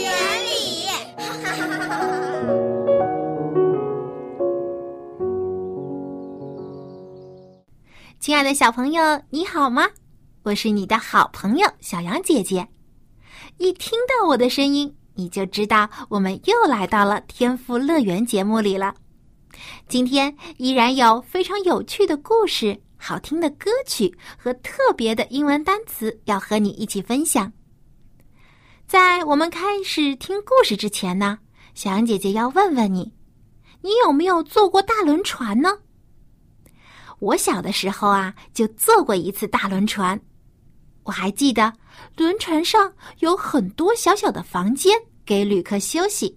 园里，哈哈哈哈。亲爱的小朋友，你好吗？我是你的好朋友小羊姐姐。一听到我的声音，你就知道我们又来到了天父乐园节目里了。今天依然有非常有趣的故事、好听的歌曲和特别的英文单词要和你一起分享。在我们开始听故事之前呢，小羊姐姐要问问你，你有没有坐过大轮船呢？我小的时候啊，就坐过一次大轮船。我还记得轮船上有很多小小的房间给旅客休息。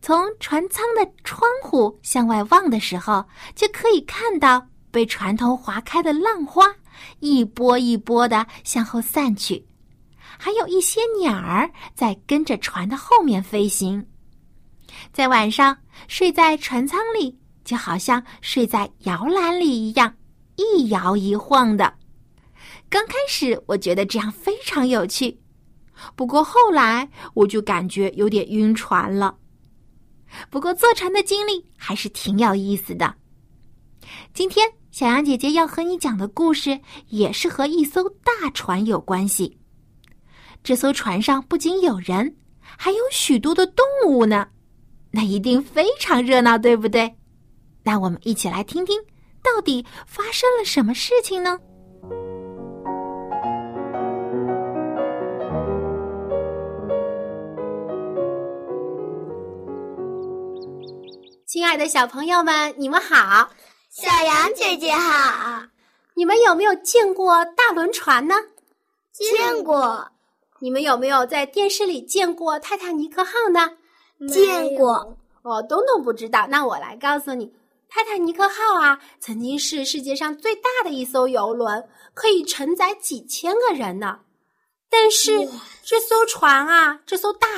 从船舱的窗户向外望的时候，就可以看到被船头划开的浪花一波一波的向后散去，还有一些鸟儿在跟着船的后面飞行。在晚上睡在船舱里，就好像睡在摇篮里一样，一摇一晃的。刚开始我觉得这样非常有趣，不过后来我就感觉有点晕船了。不过坐船的经历还是挺有意思的。今天小羊姐姐要和你讲的故事也是和一艘大船有关系。这艘船上不仅有人，还有许多的动物呢，那一定非常热闹，对不对？那我们一起来听听，到底发生了什么事情呢？亲爱的小朋友们，你们好，小羊姐姐好。你们有没有见过大轮船呢？见过。你们有没有在电视里见过泰坦尼克号呢？见过。哦，东东不知道，那我来告诉你。泰坦尼克号啊，曾经是世界上最大的一艘游轮，可以承载几千个人呢。但是这艘大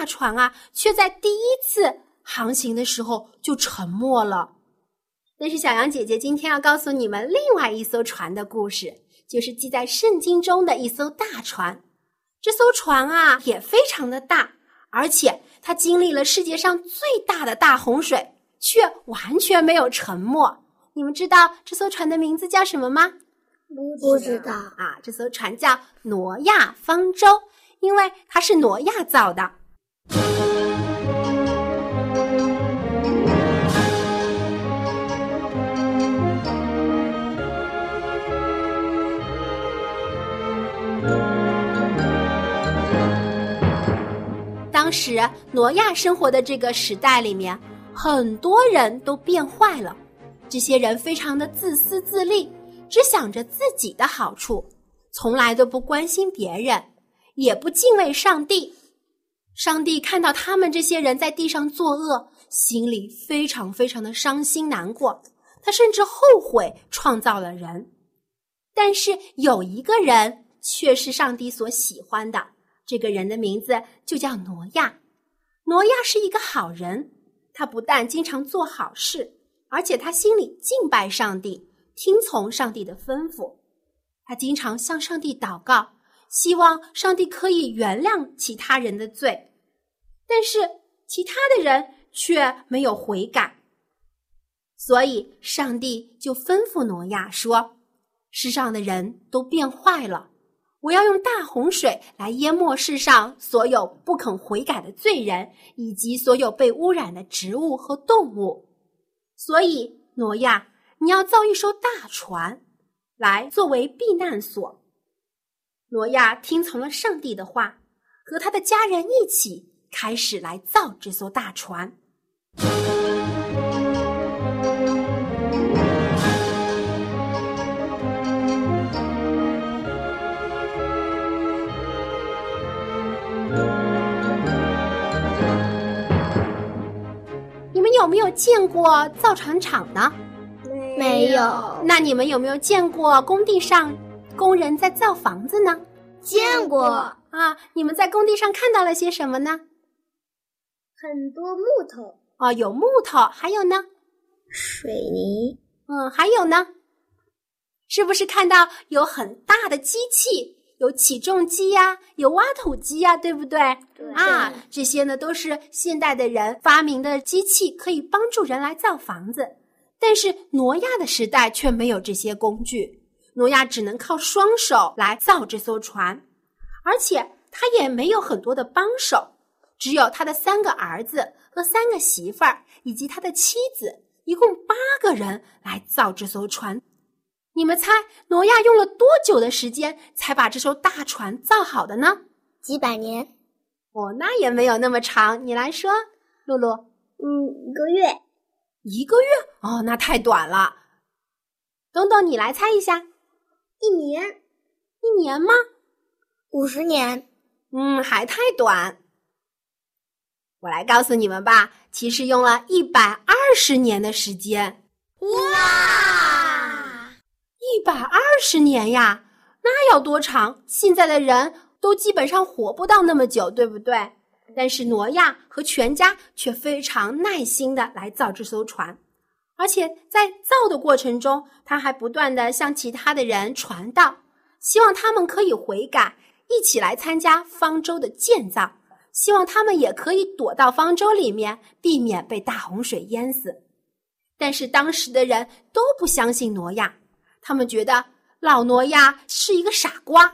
船啊，却在第一次航行的时候就沉没了。但是小羊姐姐今天要告诉你们另外一艘船的故事，就是记在圣经中的一艘大船。这艘船啊，也非常的大，而且它经历了世界上最大的大洪水，却完全没有沉没。你们知道这艘船的名字叫什么吗？不知道啊。这艘船叫挪亚方舟，因为它是挪亚造的。当时挪亚生活的这个时代里面，很多人都变坏了，这些人非常的自私自利，只想着自己的好处，从来都不关心别人，也不敬畏上帝。上帝看到他们这些人在地上作恶，心里非常非常的伤心难过，他甚至后悔创造了人。但是有一个人却是上帝所喜欢的，这个人的名字就叫挪亚。挪亚是一个好人，他不但经常做好事，而且他心里敬拜上帝，听从上帝的吩咐。他经常向上帝祷告，希望上帝可以原谅其他人的罪。但是其他的人却没有悔改，所以上帝就吩咐挪亚说，世上的人都变坏了，我要用大洪水来淹没世上所有不肯悔改的罪人，以及所有被污染的植物和动物。所以，挪亚，你要造一艘大船来作为避难所。挪亚听从了上帝的话，和他的家人一起开始来造这艘大船。有没有见过造船厂呢？没没有。那你们有没有见过工地上工人在造房子呢？见过。啊，你们在工地上看到了些什么呢？很多木头。哦，有木头，还有呢？水泥。嗯，还有呢？是不是看到有很大的机器，有起重机呀，有挖土机呀，对不对？对啊，这些呢都是现代的人发明的机器，可以帮助人来造房子。但是挪亚的时代却没有这些工具，挪亚只能靠双手来造这艘船，而且他也没有很多的帮手，只有他的3个儿子和3个媳妇儿以及他的妻子，一共8个人来造这艘船。你们猜挪亚用了多久的时间才把这艘大船造好的呢？几百年。哦，那也没有那么长，你来说，露露。1个月。1个月？哦，那太短了。东东，你来猜一下。1年。1年吗？50年。嗯，还太短。我来告诉你们吧，其实用了120年的时间。哇！120年呀，那要多长？现在的人都基本上活不到那么久，对不对？但是挪亚和全家却非常耐心的来造这艘船，而且在造的过程中，他还不断的向其他的人传道，希望他们可以悔改，一起来参加方舟的建造，希望他们也可以躲到方舟里面，避免被大洪水淹死。但是当时的人都不相信挪亚，他们觉得老挪亚是一个傻瓜，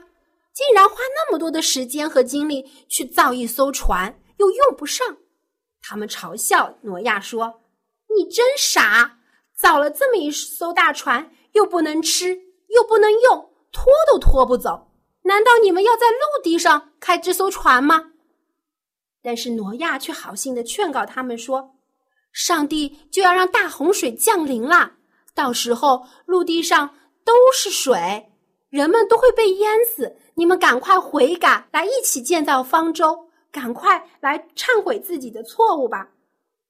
竟然花那么多的时间和精力去造一艘船，又用不上。他们嘲笑挪亚说：“你真傻，造了这么一艘大船，又不能吃，又不能用，拖都拖不走。难道你们要在陆地上开这艘船吗？”但是挪亚却好心地劝告他们说：“上帝就要让大洪水降临了。”到时候陆地上都是水，人们都会被淹死，你们赶快悔改，来一起建造方舟，赶快来忏悔自己的错误吧。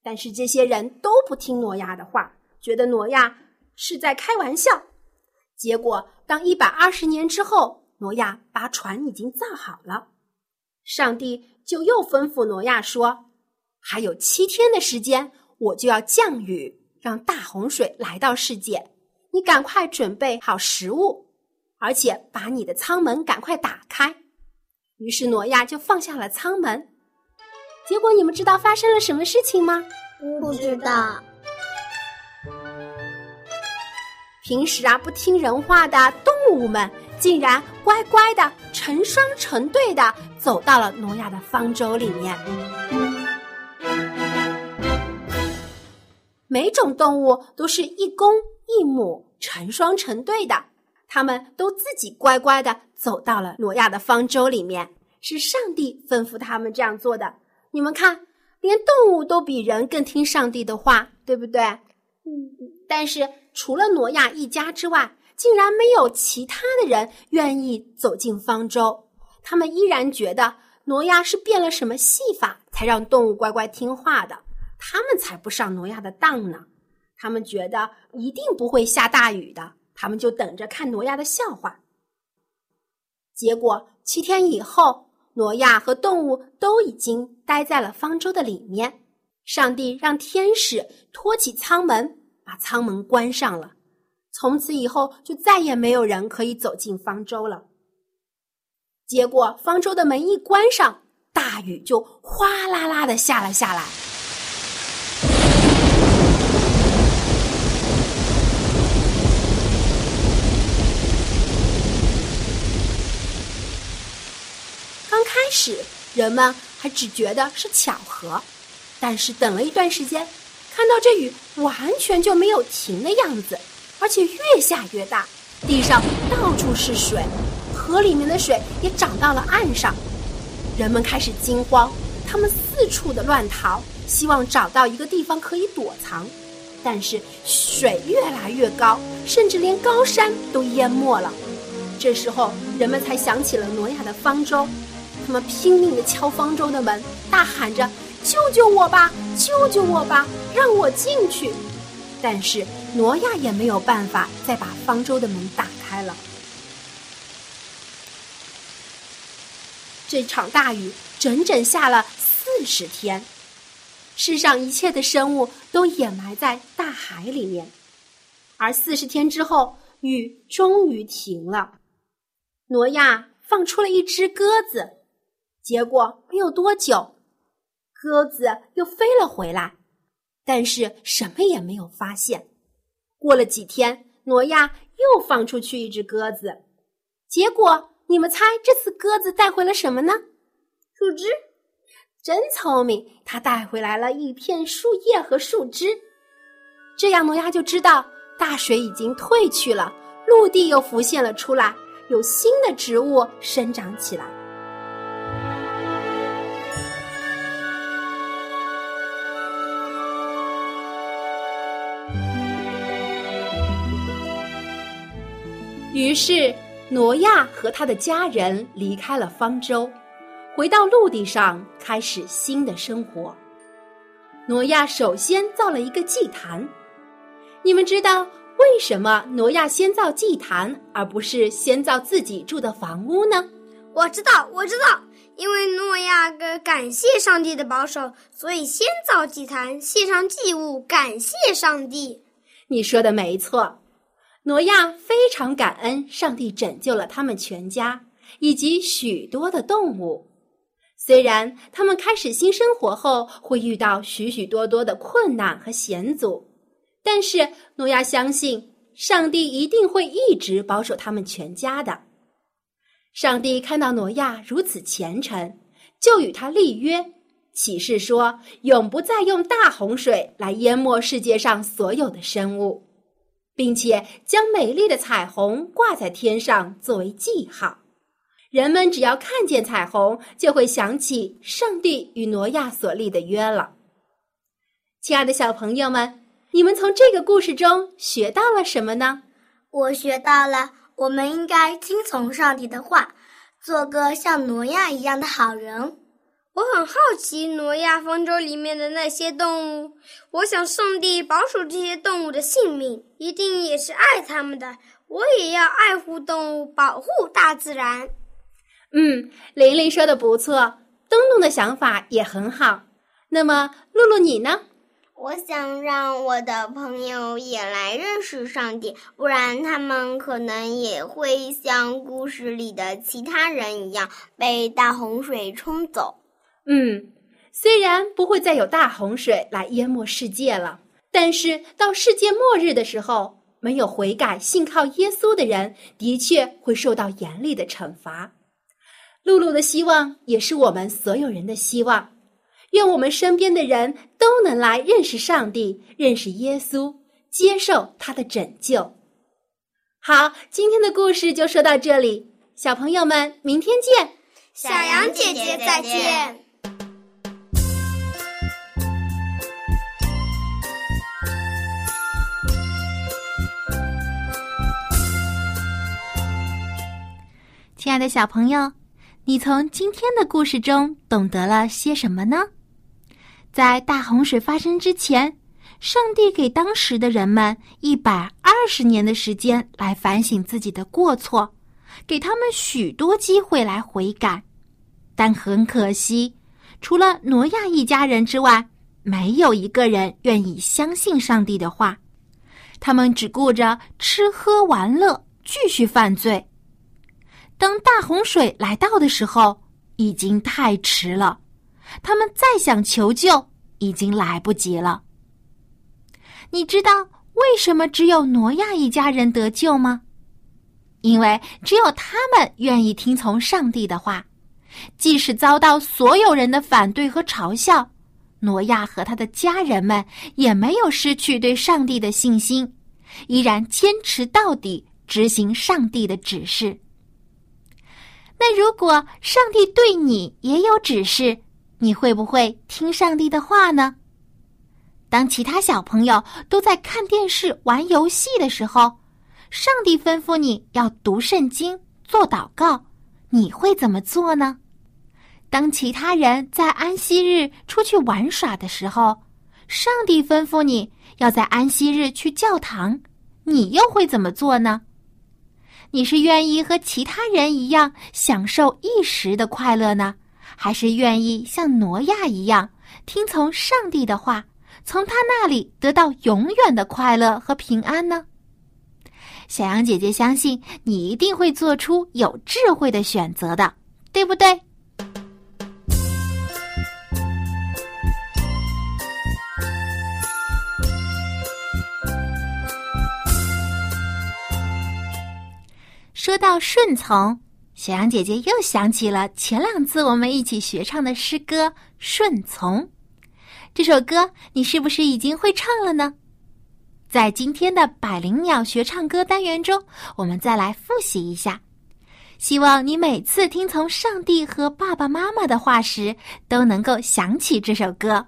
但是这些人都不听挪亚的话，觉得挪亚是在开玩笑。结果当120年之后，挪亚把船已经造好了，上帝就又吩咐挪亚说：“还有7天的时间，我就要降雨，让大洪水来到世界，你赶快准备好食物，而且把你的舱门赶快打开。”于是挪亚就放下了舱门。结果你们知道发生了什么事情吗？不知道。平时啊不听人话的动物们，竟然乖乖的成双成对的走到了挪亚的方舟里面。每种动物都是一公一母，成双成对的，它们都自己乖乖地走到了挪亚的方舟里面，是上帝吩咐他们这样做的。你们看，连动物都比人更听上帝的话，对不对？但是除了挪亚一家之外，竟然没有其他的人愿意走进方舟，他们依然觉得挪亚是变了什么戏法才让动物乖乖听话的，他们才不上挪亚的当呢。他们觉得一定不会下大雨的，他们就等着看挪亚的笑话。结果7天以后，挪亚和动物都已经待在了方舟的里面，上帝让天使托起舱门，把舱门关上了，从此以后就再也没有人可以走进方舟了。结果方舟的门一关上，大雨就哗啦啦的下了下来。开始人们还只觉得是巧合，但是等了一段时间，看到这雨完全就没有停的样子，而且越下越大，地上到处是水，河里面的水也涨到了岸上。人们开始惊慌，他们四处的乱逃，希望找到一个地方可以躲藏，但是水越来越高，甚至连高山都淹没了。这时候人们才想起了挪亚的方舟，他们拼命地敲方舟的门，大喊着：“救救我吧，救救我吧，让我进去！”但是挪亚也没有办法再把方舟的门打开了。这场大雨整整下了40天，世上一切的生物都掩埋在大海里面。而40天之后，雨终于停了。挪亚放出了一只鸽子，结果没有多久，鸽子又飞了回来，但是什么也没有发现。过了几天，挪亚又放出去一只鸽子，结果你们猜这次鸽子带回了什么呢？树枝。真聪明，它带回来了一片树叶和树枝。这样挪亚就知道大水已经退去了，陆地又浮现了出来，有新的植物生长起来。于是挪亚和他的家人离开了方舟，回到陆地上，开始新的生活。挪亚首先造了一个祭坛。你们知道为什么挪亚先造祭坛，而不是先造自己住的房屋呢？我知道，因为挪亚感谢上帝的保守，所以先造祭坛，献上祭物，感谢上帝。你说的没错。挪亚非常感恩上帝拯救了他们全家以及许多的动物。虽然他们开始新生活后会遇到许许多多的困难和险阻，但是挪亚相信上帝一定会一直保守他们全家的。上帝看到挪亚如此虔诚，就与他立约，起誓说永不再用大洪水来淹没世界上所有的生物，并且将美丽的彩虹挂在天上作为记号。人们只要看见彩虹，就会想起上帝与挪亚所立的约了。亲爱的小朋友们，你们从这个故事中学到了什么呢？我学到了，我们应该听从上帝的话，做个像挪亚一样的好人。我很好奇挪亚方舟里面的那些动物，我想上帝保守这些动物的性命，一定也是爱他们的。我也要爱护动物，保护大自然。玲玲说的不错，东东的想法也很好。那么露露你呢？我想让我的朋友也来认识上帝，不然他们可能也会像故事里的其他人一样被大洪水冲走。虽然不会再有大洪水来淹没世界了，但是到世界末日的时候，没有悔改信靠耶稣的人的确会受到严厉的惩罚。露露的希望也是我们所有人的希望，愿我们身边的人都能来认识上帝，认识耶稣，接受他的拯救。好，今天的故事就说到这里，小朋友们，明天见。小羊姐姐再见。亲爱的小朋友，你从今天的故事中懂得了些什么呢？在大洪水发生之前，上帝给当时的人们120年的时间来反省自己的过错，给他们许多机会来悔改。但很可惜，除了挪亚一家人之外，没有一个人愿意相信上帝的话。他们只顾着吃喝玩乐，继续犯罪。当大洪水来到的时候，已经太迟了，他们再想求救已经来不及了。你知道为什么只有挪亚一家人得救吗？因为只有他们愿意听从上帝的话，即使遭到所有人的反对和嘲笑，挪亚和他的家人们也没有失去对上帝的信心，依然坚持到底，执行上帝的指示。那如果上帝对你也有指示，你会不会听上帝的话呢？当其他小朋友都在看电视玩游戏的时候，上帝吩咐你要读圣经做祷告，你会怎么做呢？当其他人在安息日出去玩耍的时候，上帝吩咐你要在安息日去教堂，你又会怎么做呢？你是愿意和其他人一样享受一时的快乐呢，还是愿意像挪亚一样听从上帝的话，从他那里得到永远的快乐和平安呢？小羊姐姐相信你一定会做出有智慧的选择的，对不对？说到顺从，小羊姐姐又想起了前两次我们一起学唱的诗歌《顺从》。这首歌你是不是已经会唱了呢？在今天的百灵鸟学唱歌单元中，我们再来复习一下。希望你每次听从上帝和爸爸妈妈的话时，都能够想起这首歌。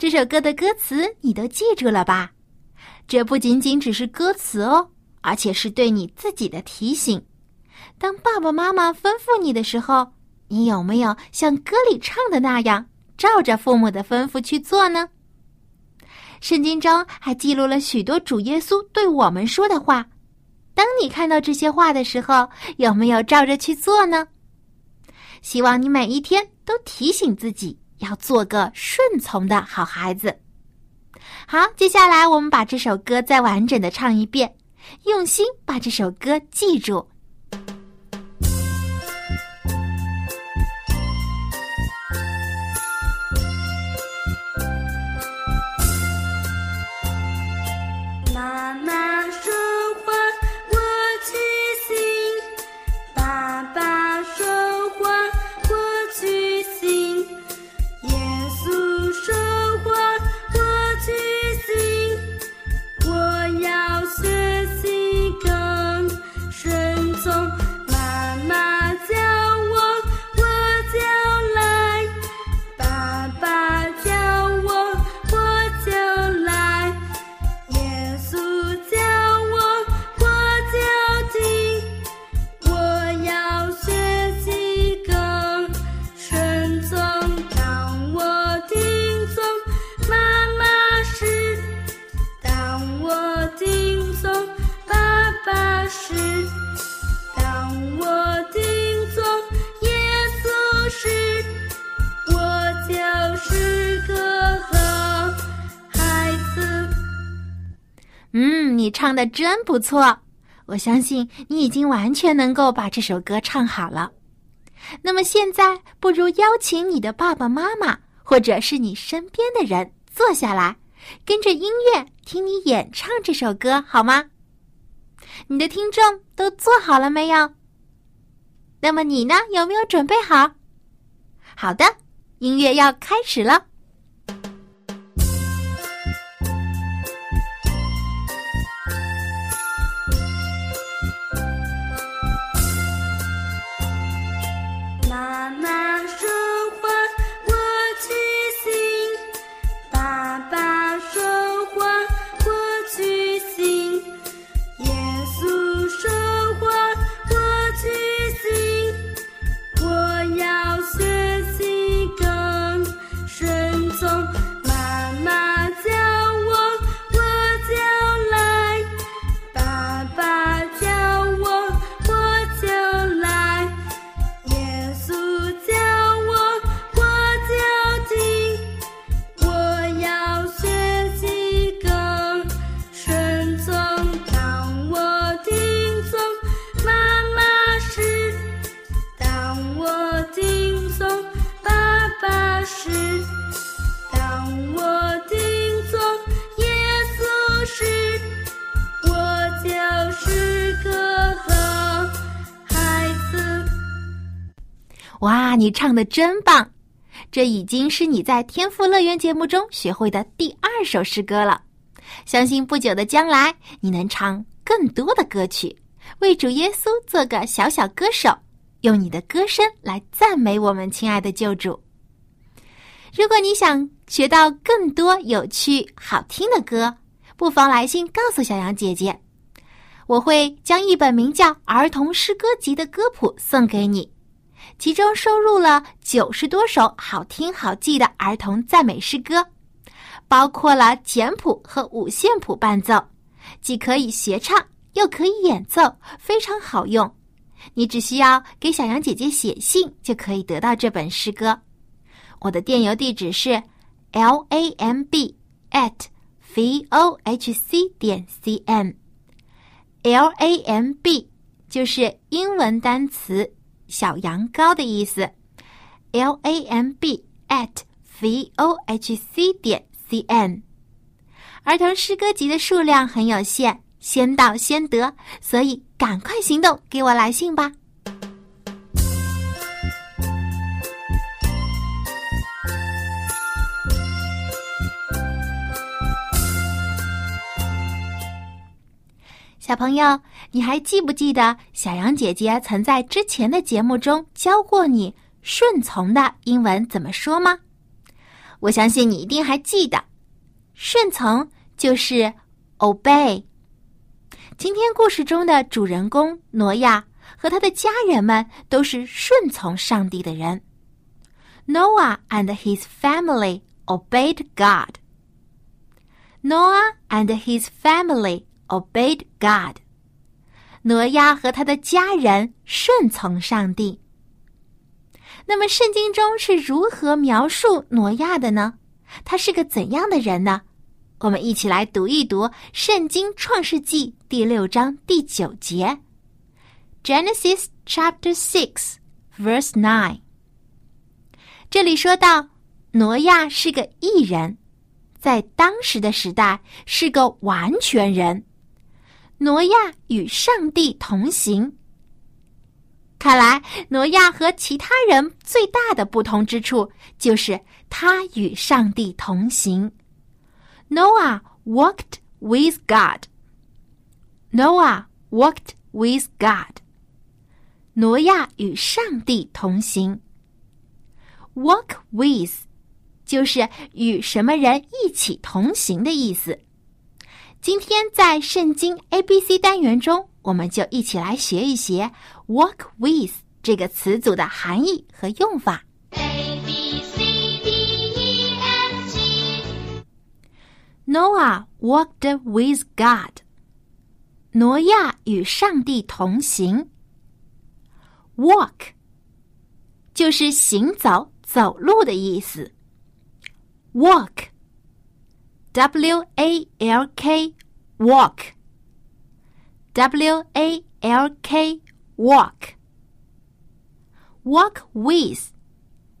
这首歌的歌词你都记住了吧？这不仅仅只是歌词哦，而且是对你自己的提醒。当爸爸妈妈吩咐你的时候，你有没有像歌里唱的那样，照着父母的吩咐去做呢？圣经中还记录了许多主耶稣对我们说的话，当你看到这些话的时候，有没有照着去做呢？希望你每一天都提醒自己要做个顺从的好孩子。好，接下来我们把这首歌再完整的唱一遍，用心把这首歌记住。你唱得真不错，我相信你已经完全能够把这首歌唱好了。那么现在，不如邀请你的爸爸妈妈，或者是你身边的人坐下来，跟着音乐听你演唱这首歌，好吗？你的听众都做好了没有？那么你呢，有没有准备好？好的，音乐要开始了。哇，你唱得真棒！这已经是你在天赋乐园节目中学会的第2首诗歌了。相信不久的将来，你能唱更多的歌曲，为主耶稣做个小小歌手，用你的歌声来赞美我们亲爱的救主。如果你想学到更多有趣好听的歌，不妨来信告诉小羊姐姐，我会将一本名叫《儿童诗歌集》的歌谱送给你，其中收录了90多首好听好记的儿童赞美诗歌，包括了简谱和5线谱伴奏，既可以学唱又可以演奏，非常好用。你只需要给小羊姐姐写信就可以得到这本诗歌。我的电邮地址是 lamb@vohc.cn。 lamb 就是英文单词小羊羔的意思。 lamb@vohc.cn。 儿童诗歌集的数量很有限，先到先得，所以赶快行动，给我来信吧。小朋友，你还记不记得小羊姐姐曾在之前的节目中教过你顺从的英文怎么说吗？我相信你一定还记得，顺从就是 obey。 今天故事中的主人公挪亚和他的家人们都是顺从上帝的人。 Noah and his family obeyed God. Noah and his family obeyed God. 挪亚和他的家人顺从上帝。那么圣经中是如何描述挪亚的呢？他是个怎样的人呢？我们一起来读一读圣经创世纪第6章第9节。 Genesis chapter 6 verse 9。 这里说到挪亚是个义人，在当时的时代是个完全人。挪亚与上帝同行。看来挪亚和其他人最大的不同之处就是他与上帝同行。Noah walked with God. Noah walked with God. 挪亚与上帝同行。Walk with 就是与什么人一起同行的意思。今天在圣经 ABC 单元中，我们就一起来学一学 walk with 这个词组的含义和用法。 ABCDEFG。 Noah walked with God. 挪亚与上帝同行。 Walk 就是行走走路的意思。Walk, W-A-L-K, walk, W-A-L-K, walk. Walk with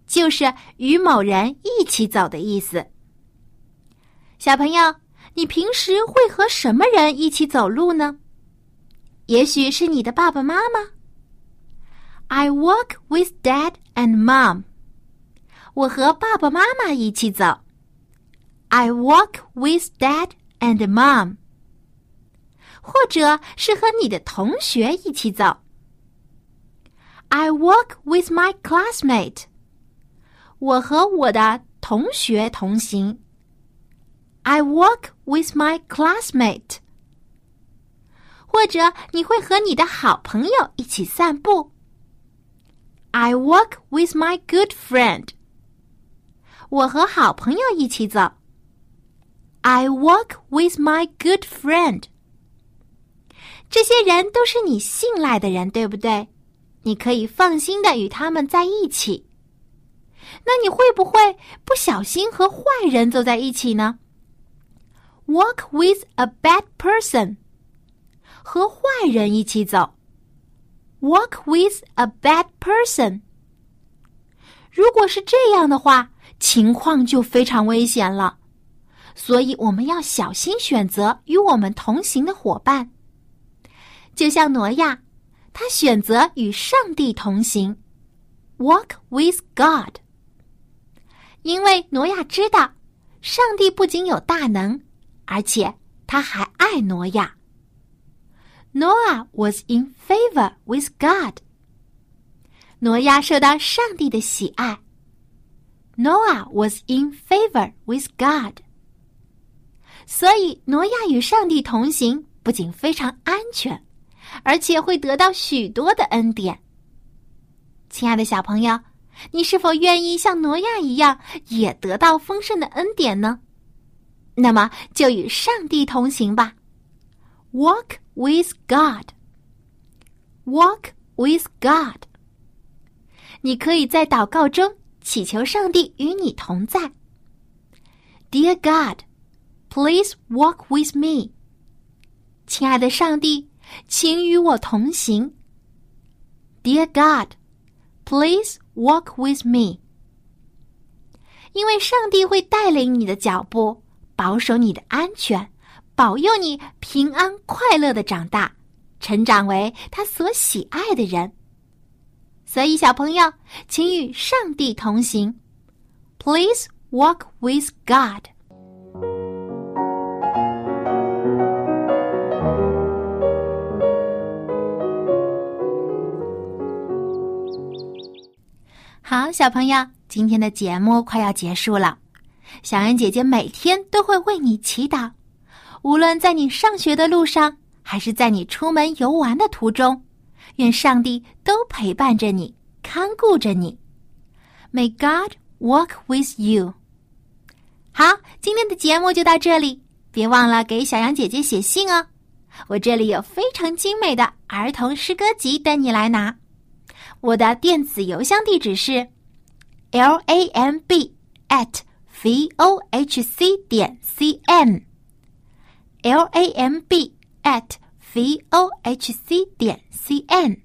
就是与某人一起走的意思。小朋友，你平时会和什么人一起走路呢？也许是你的爸爸妈妈。I walk with Dad and Mom. 我和爸爸妈妈一起走。I walk with Dad and Mom. 或者是和你的同学一起走。I walk with my classmate. 我和我的同学同行。I walk with my classmate. 或者你会和你的好朋友一起散步。I walk with my good friend. 我和好朋友一起走。I walk with my good friend. 这些人都是你信赖的人，对不对？你可以放心的与他们在一起。那你会不会不小心和坏人走在一起呢？ Walk with a bad person. 和坏人一起走。Walk with a bad person. 如果是这样的话，情况就非常危险了，所以我们要小心选择与我们同行的伙伴。就像挪亚，他选择与上帝同行， walk with God， 因为挪亚知道上帝不仅有大能，而且他还爱挪亚。Noah was in favor with God， 挪亚受到上帝的喜爱。Noah was in favor with God， 所以挪亚与上帝同行不仅非常安全，而且会得到许多的恩典。亲爱的小朋友，你是否愿意像挪亚一样也得到丰盛的恩典呢？那么就与上帝同行吧。 Walk with God， Walk with God， 你可以在祷告中祈求上帝与你同在。 Dear God, please walk with me， 亲爱的上帝，请与我同行。 Dear God, please walk with me， 因为上帝会带领你的脚步，保守你的安全，保佑你平安快乐地长大，成长为他所喜爱的人。所以小朋友，请与上帝同行。 Please walk with God。好，小朋友，今天的节目快要结束了。小恩姐姐每天都会为你祈祷，无论在你上学的路上，还是在你出门游玩的途中，愿上帝都陪伴着你，看顾着你。May God walk with you。好，今天的节目就到这里，别忘了给小羊姐姐写信哦。我这里有非常精美的儿童诗歌集等你来拿。我的电子邮箱地址是 lamb@vohc.cn lamb@vohc.cn，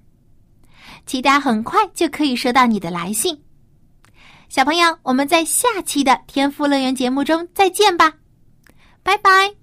期待很快就可以收到你的来信。小朋友，我们在下期的天赋乐园节目中再见吧，拜拜。